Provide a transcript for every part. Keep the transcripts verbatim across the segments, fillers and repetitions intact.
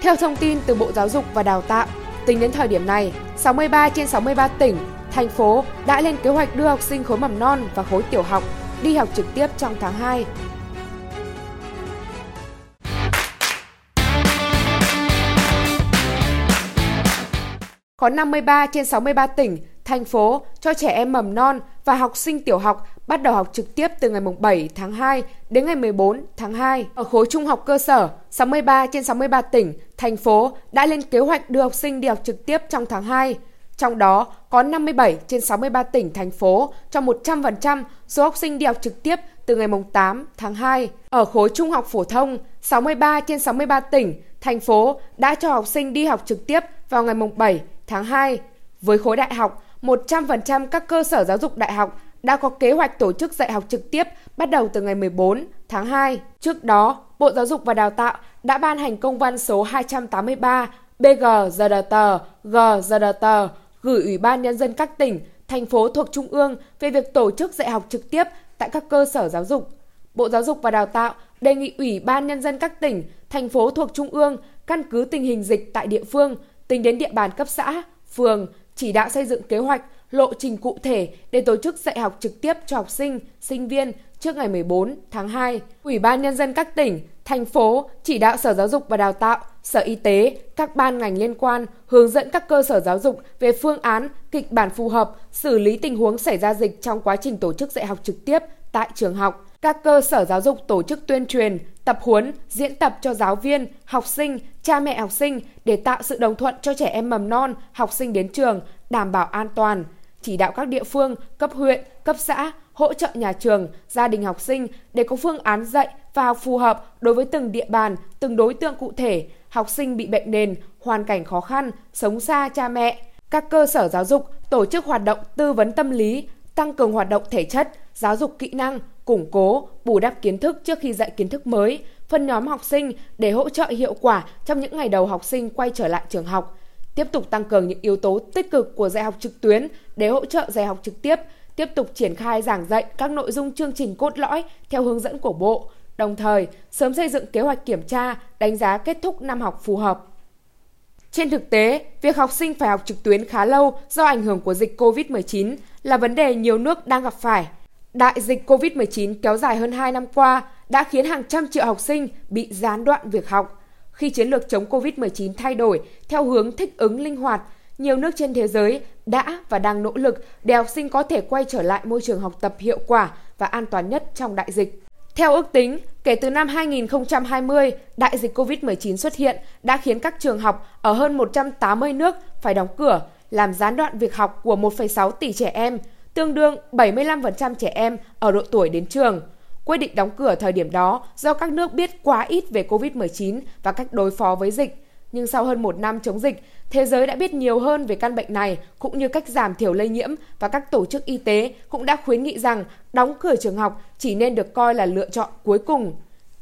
Theo thông tin từ Bộ Giáo dục và Đào tạo, tính đến thời điểm này, sáu mươi ba trên sáu mươi ba tỉnh, thành phố đã lên kế hoạch đưa học sinh khối mầm non và khối tiểu học đi học trực tiếp trong tháng hai. Có năm mươi ba trên sáu mươi ba tỉnh, thành phố cho trẻ em mầm non và học sinh tiểu học bắt đầu học trực tiếp từ ngày bảy tháng hai đến ngày mười bốn tháng hai. Ở khối trung học cơ sở, sáu mươi ba trên sáu mươi ba tỉnh, thành phố đã lên kế hoạch đưa học sinh đi học trực tiếp trong tháng hai. Trong đó có năm mươi bảy trên sáu mươi ba tỉnh, thành phố cho một trăm phần trăm số học sinh đi học trực tiếp từ ngày tám tháng hai. Ở khối trung học phổ thông, sáu mươi ba trên sáu mươi ba tỉnh, thành phố đã cho học sinh đi học trực tiếp vào ngày bảy tháng hai. Với khối đại học, một trăm phần trăm các cơ sở giáo dục đại học đã có kế hoạch tổ chức dạy học trực tiếp bắt đầu từ ngày mười bốn tháng hai. Trước đó, Bộ Giáo dục và Đào tạo đã ban hành công văn số hai trăm tám mươi ba bê giê giê đê tê, giê giê đê tê gửi Ủy ban Nhân dân các tỉnh, thành phố thuộc Trung ương về việc tổ chức dạy học trực tiếp tại các cơ sở giáo dục. Bộ Giáo dục và Đào tạo đề nghị Ủy ban Nhân dân các tỉnh, thành phố thuộc Trung ương căn cứ tình hình dịch tại địa phương, tính đến địa bàn cấp xã, phường, chỉ đạo xây dựng kế hoạch, lộ trình cụ thể để tổ chức dạy học trực tiếp cho học sinh, sinh viên trước ngày mười bốn tháng hai. Ủy ban Nhân dân các tỉnh, thành phố chỉ đạo Sở Giáo dục và Đào tạo, Sở Y tế, các ban ngành liên quan hướng dẫn các cơ sở giáo dục về phương án, kịch bản phù hợp, xử lý tình huống xảy ra dịch trong quá trình tổ chức dạy học trực tiếp tại trường học. Các cơ sở giáo dục tổ chức tuyên truyền, tập huấn, diễn tập cho giáo viên, học sinh, cha mẹ học sinh để tạo sự đồng thuận cho trẻ em mầm non, học sinh đến trường, đảm bảo an toàn. Chỉ đạo các địa phương, cấp huyện, cấp xã, hỗ trợ nhà trường, gia đình học sinh để có phương án dạy và học phù hợp đối với từng địa bàn, từng đối tượng cụ thể, học sinh bị bệnh nền, hoàn cảnh khó khăn, sống xa cha mẹ. Các cơ sở giáo dục tổ chức hoạt động tư vấn tâm lý, tăng cường hoạt động thể chất, giáo dục kỹ năng, củng cố, bù đắp kiến thức trước khi dạy kiến thức mới, phân nhóm học sinh để hỗ trợ hiệu quả trong những ngày đầu học sinh quay trở lại trường học. Tiếp tục tăng cường những yếu tố tích cực của dạy học trực tuyến để hỗ trợ dạy học trực tiếp, tiếp tục triển khai giảng dạy các nội dung chương trình cốt lõi theo hướng dẫn của Bộ, đồng thời sớm xây dựng kế hoạch kiểm tra, đánh giá kết thúc năm học phù hợp. Trên thực tế, việc học sinh phải học trực tuyến khá lâu do ảnh hưởng của dịch covid mười chín là vấn đề nhiều nước đang gặp phải. Đại dịch covid mười chín kéo dài hơn hai năm qua đã khiến hàng trăm triệu học sinh bị gián đoạn việc học. Khi chiến lược chống covid mười chín thay đổi theo hướng thích ứng linh hoạt, nhiều nước trên thế giới đã và đang nỗ lực để học sinh có thể quay trở lại môi trường học tập hiệu quả và an toàn nhất trong đại dịch. Theo ước tính, kể từ năm hai nghìn không trăm hai mươi, đại dịch covid mười chín xuất hiện đã khiến các trường học ở hơn một trăm tám mươi nước phải đóng cửa, làm gián đoạn việc học của một phẩy sáu tỷ trẻ em, tương đương bảy mươi lăm phần trăm trẻ em ở độ tuổi đến trường. Quyết định đóng cửa thời điểm đó do các nước biết quá ít về covid mười chín và cách đối phó với dịch. Nhưng sau hơn một năm chống dịch, thế giới đã biết nhiều hơn về căn bệnh này cũng như cách giảm thiểu lây nhiễm, và các tổ chức y tế cũng đã khuyến nghị rằng đóng cửa trường học chỉ nên được coi là lựa chọn cuối cùng.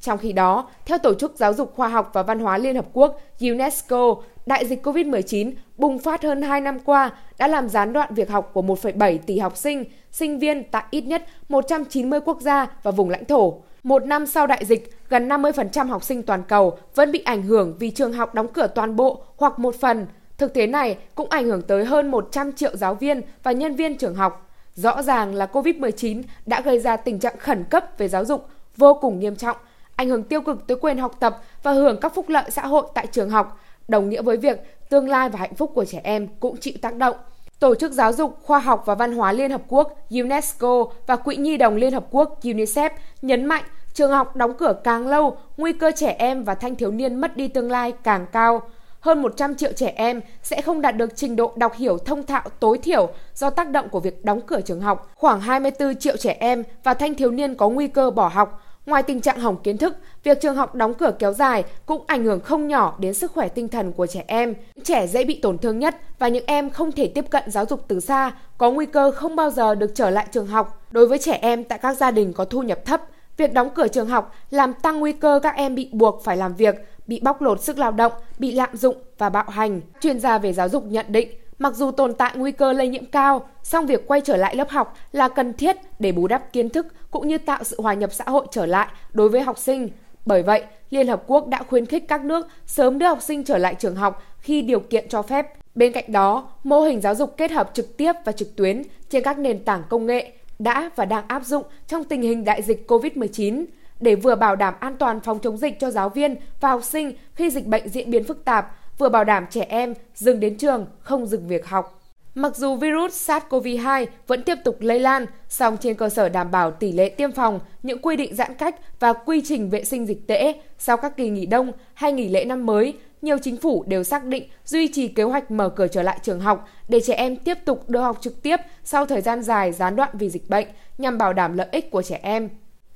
Trong khi đó, theo Tổ chức Giáo dục Khoa học và Văn hóa Liên Hợp Quốc UNESCO, đại dịch covid mười chín bùng phát hơn hai năm qua đã làm gián đoạn việc học của một phẩy bảy tỷ học sinh, sinh viên tại ít nhất một trăm chín mươi quốc gia và vùng lãnh thổ. Một năm sau đại dịch, gần năm mươi phần trăm học sinh toàn cầu vẫn bị ảnh hưởng vì trường học đóng cửa toàn bộ hoặc một phần. Thực tế này cũng ảnh hưởng tới hơn một trăm triệu giáo viên và nhân viên trường học. Rõ ràng là covid mười chín đã gây ra tình trạng khẩn cấp về giáo dục vô cùng nghiêm trọng, ảnh hưởng tiêu cực tới quyền học tập và hưởng các phúc lợi xã hội tại trường học, đồng nghĩa với việc tương lai và hạnh phúc của trẻ em cũng chịu tác động. Tổ chức Giáo dục, Khoa học và Văn hóa Liên Hợp Quốc UNESCO và Quỹ Nhi đồng Liên Hợp Quốc UNICEF nhấn mạnh trường học đóng cửa càng lâu, nguy cơ trẻ em và thanh thiếu niên mất đi tương lai càng cao. Hơn một trăm triệu trẻ em sẽ không đạt được trình độ đọc hiểu thông thạo tối thiểu do tác động của việc đóng cửa trường học. Khoảng hai mươi tư triệu trẻ em và thanh thiếu niên có nguy cơ bỏ học. Ngoài tình trạng hỏng kiến thức, việc trường học đóng cửa kéo dài cũng ảnh hưởng không nhỏ đến sức khỏe tinh thần của trẻ em. Trẻ dễ bị tổn thương nhất và những em không thể tiếp cận giáo dục từ xa có nguy cơ không bao giờ được trở lại trường học. Đối với trẻ em tại các gia đình có thu nhập thấp, việc đóng cửa trường học làm tăng nguy cơ các em bị buộc phải làm việc, bị bóc lột sức lao động, bị lạm dụng và bạo hành. Chuyên gia về giáo dục nhận định, mặc dù tồn tại nguy cơ lây nhiễm cao, song việc quay trở lại lớp học là cần thiết để bù đắp kiến thức cũng như tạo sự hòa nhập xã hội trở lại đối với học sinh. Bởi vậy, Liên Hợp Quốc đã khuyến khích các nước sớm đưa học sinh trở lại trường học khi điều kiện cho phép. Bên cạnh đó, mô hình giáo dục kết hợp trực tiếp và trực tuyến trên các nền tảng công nghệ đã và đang áp dụng trong tình hình đại dịch cô vít mười chín để vừa bảo đảm an toàn phòng chống dịch cho giáo viên và học sinh khi dịch bệnh diễn biến phức tạp, vừa bảo đảm trẻ em dừng đến trường, không dừng việc học. Mặc dù virus SARS-xê o vê hai vẫn tiếp tục lây lan, song trên cơ sở đảm bảo tỷ lệ tiêm phòng, những quy định giãn cách và quy trình vệ sinh dịch tễ sau các kỳ nghỉ đông hay nghỉ lễ năm mới, nhiều chính phủ đều xác định duy trì kế hoạch mở cửa trở lại trường học để trẻ em tiếp tục được học trực tiếp sau thời gian dài gián đoạn vì dịch bệnh nhằm bảo đảm lợi ích của trẻ em.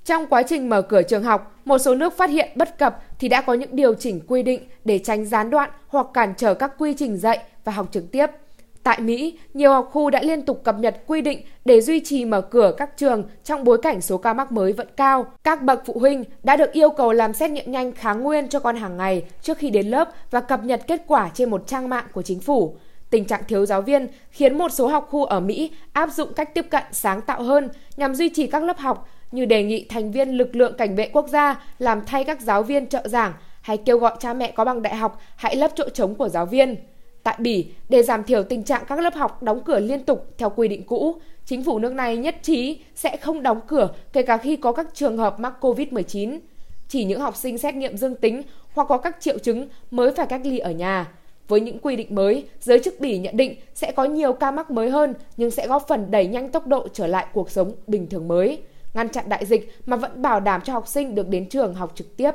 Trong quá trình mở cửa trường học, một số nước phát hiện bất cập thì đã có những điều chỉnh quy định để tránh gián đoạn hoặc cản trở các quy trình dạy và học trực tiếp. Tại Mỹ, nhiều học khu đã liên tục cập nhật quy định để duy trì mở cửa các trường trong bối cảnh số ca mắc mới vẫn cao. Các bậc phụ huynh đã được yêu cầu làm xét nghiệm nhanh kháng nguyên cho con hàng ngày trước khi đến lớp và cập nhật kết quả trên một trang mạng của chính phủ. Tình trạng thiếu giáo viên khiến một số học khu ở Mỹ áp dụng cách tiếp cận sáng tạo hơn nhằm duy trì các lớp học, như đề nghị thành viên lực lượng cảnh vệ quốc gia làm thay các giáo viên trợ giảng hay kêu gọi cha mẹ có bằng đại học hãy lấp chỗ trống của giáo viên. Tại Bỉ, để giảm thiểu tình trạng các lớp học đóng cửa liên tục theo quy định cũ, chính phủ nước này nhất trí sẽ không đóng cửa kể cả khi có các trường hợp mắc cô vít mười chín. Chỉ những học sinh xét nghiệm dương tính hoặc có các triệu chứng mới phải cách ly ở nhà. Với những quy định mới, giới chức Bỉ nhận định sẽ có nhiều ca mắc mới hơn nhưng sẽ góp phần đẩy nhanh tốc độ trở lại cuộc sống bình thường mới, ngăn chặn đại dịch mà vẫn bảo đảm cho học sinh được đến trường học trực tiếp.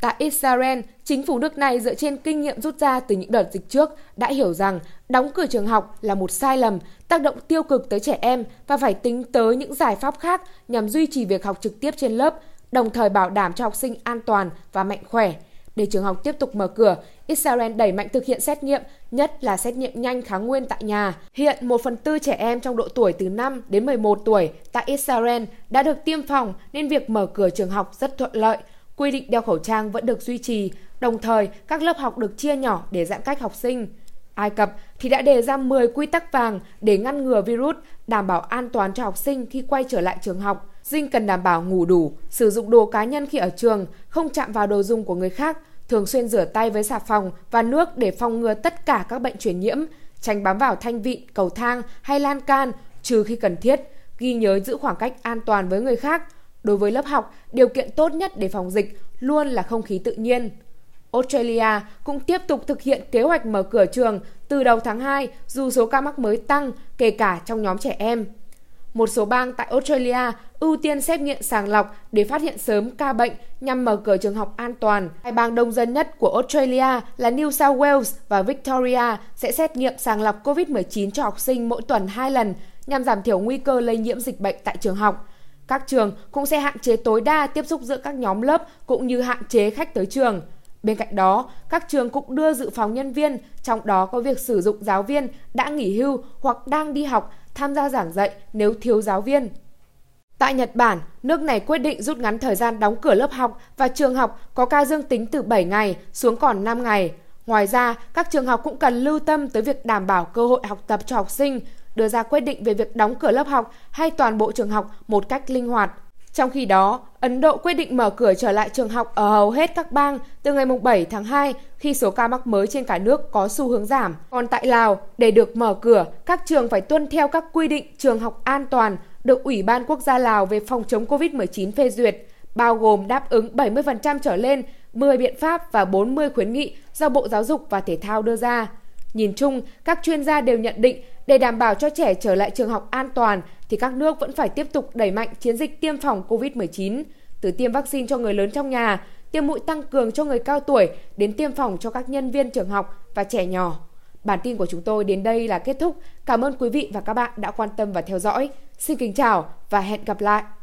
Tại Israel, chính phủ nước này dựa trên kinh nghiệm rút ra từ những đợt dịch trước đã hiểu rằng đóng cửa trường học là một sai lầm, tác động tiêu cực tới trẻ em và phải tính tới những giải pháp khác nhằm duy trì việc học trực tiếp trên lớp, đồng thời bảo đảm cho học sinh an toàn và mạnh khỏe. Để trường học tiếp tục mở cửa, Israel đẩy mạnh thực hiện xét nghiệm, nhất là xét nghiệm nhanh kháng nguyên tại nhà. Hiện một phần tư trẻ em trong độ tuổi từ năm đến mười một tuổi tại Israel đã được tiêm phòng nên việc mở cửa trường học rất thuận lợi. Quy định đeo khẩu trang vẫn được duy trì, đồng thời các lớp học được chia nhỏ để giãn cách học sinh. Ai Cập thì đã đề ra mười quy tắc vàng để ngăn ngừa virus, đảm bảo an toàn cho học sinh khi quay trở lại trường học. Dinh cần đảm bảo ngủ đủ, sử dụng đồ cá nhân khi ở trường, không chạm vào đồ dùng của người khác, thường xuyên rửa tay với xà phòng và nước để phòng ngừa tất cả các bệnh truyền nhiễm, tránh bám vào thanh vịn, cầu thang hay lan can trừ khi cần thiết, ghi nhớ giữ khoảng cách an toàn với người khác. Đối với lớp học, điều kiện tốt nhất để phòng dịch luôn là không khí tự nhiên. Australia cũng tiếp tục thực hiện kế hoạch mở cửa trường từ đầu tháng hai dù số ca mắc mới tăng, kể cả trong nhóm trẻ em. Một số bang tại Australia ưu tiên xét nghiệm sàng lọc để phát hiện sớm ca bệnh nhằm mở cửa trường học an toàn. Hai bang đông dân nhất của Australia là New South Wales và Victoria sẽ xét nghiệm sàng lọc cô vít mười chín cho học sinh mỗi tuần hai lần nhằm giảm thiểu nguy cơ lây nhiễm dịch bệnh tại trường học. Các trường cũng sẽ hạn chế tối đa tiếp xúc giữa các nhóm lớp cũng như hạn chế khách tới trường. Bên cạnh đó, các trường cũng đưa dự phòng nhân viên, trong đó có việc sử dụng giáo viên đã nghỉ hưu hoặc đang đi học tham gia giảng dạy nếu thiếu giáo viên. Tại Nhật Bản, nước này quyết định rút ngắn thời gian đóng cửa lớp học và trường học có ca dương tính từ bảy ngày xuống còn năm ngày. Ngoài ra, các trường học cũng cần lưu tâm tới việc đảm bảo cơ hội học tập cho học sinh, đưa ra quyết định về việc đóng cửa lớp học hay toàn bộ trường học một cách linh hoạt. Trong khi đó, Ấn Độ quyết định mở cửa trở lại trường học ở hầu hết các bang từ ngày bảy tháng hai khi số ca mắc mới trên cả nước có xu hướng giảm. Còn tại Lào, để được mở cửa, các trường phải tuân theo các quy định trường học an toàn được Ủy ban Quốc gia Lào về phòng chống cô vít mười chín phê duyệt, bao gồm đáp ứng bảy mươi phần trăm trở lên, mười biện pháp và bốn mươi khuyến nghị do Bộ Giáo dục và Thể thao đưa ra. Nhìn chung, các chuyên gia đều nhận định để đảm bảo cho trẻ trở lại trường học an toàn thì các nước vẫn phải tiếp tục đẩy mạnh chiến dịch tiêm phòng cô vít mười chín, từ tiêm vaccine cho người lớn trong nhà, tiêm mũi tăng cường cho người cao tuổi đến tiêm phòng cho các nhân viên trường học và trẻ nhỏ. Bản tin của chúng tôi đến đây là kết thúc. Cảm ơn quý vị và các bạn đã quan tâm và theo dõi. Xin kính chào và hẹn gặp lại!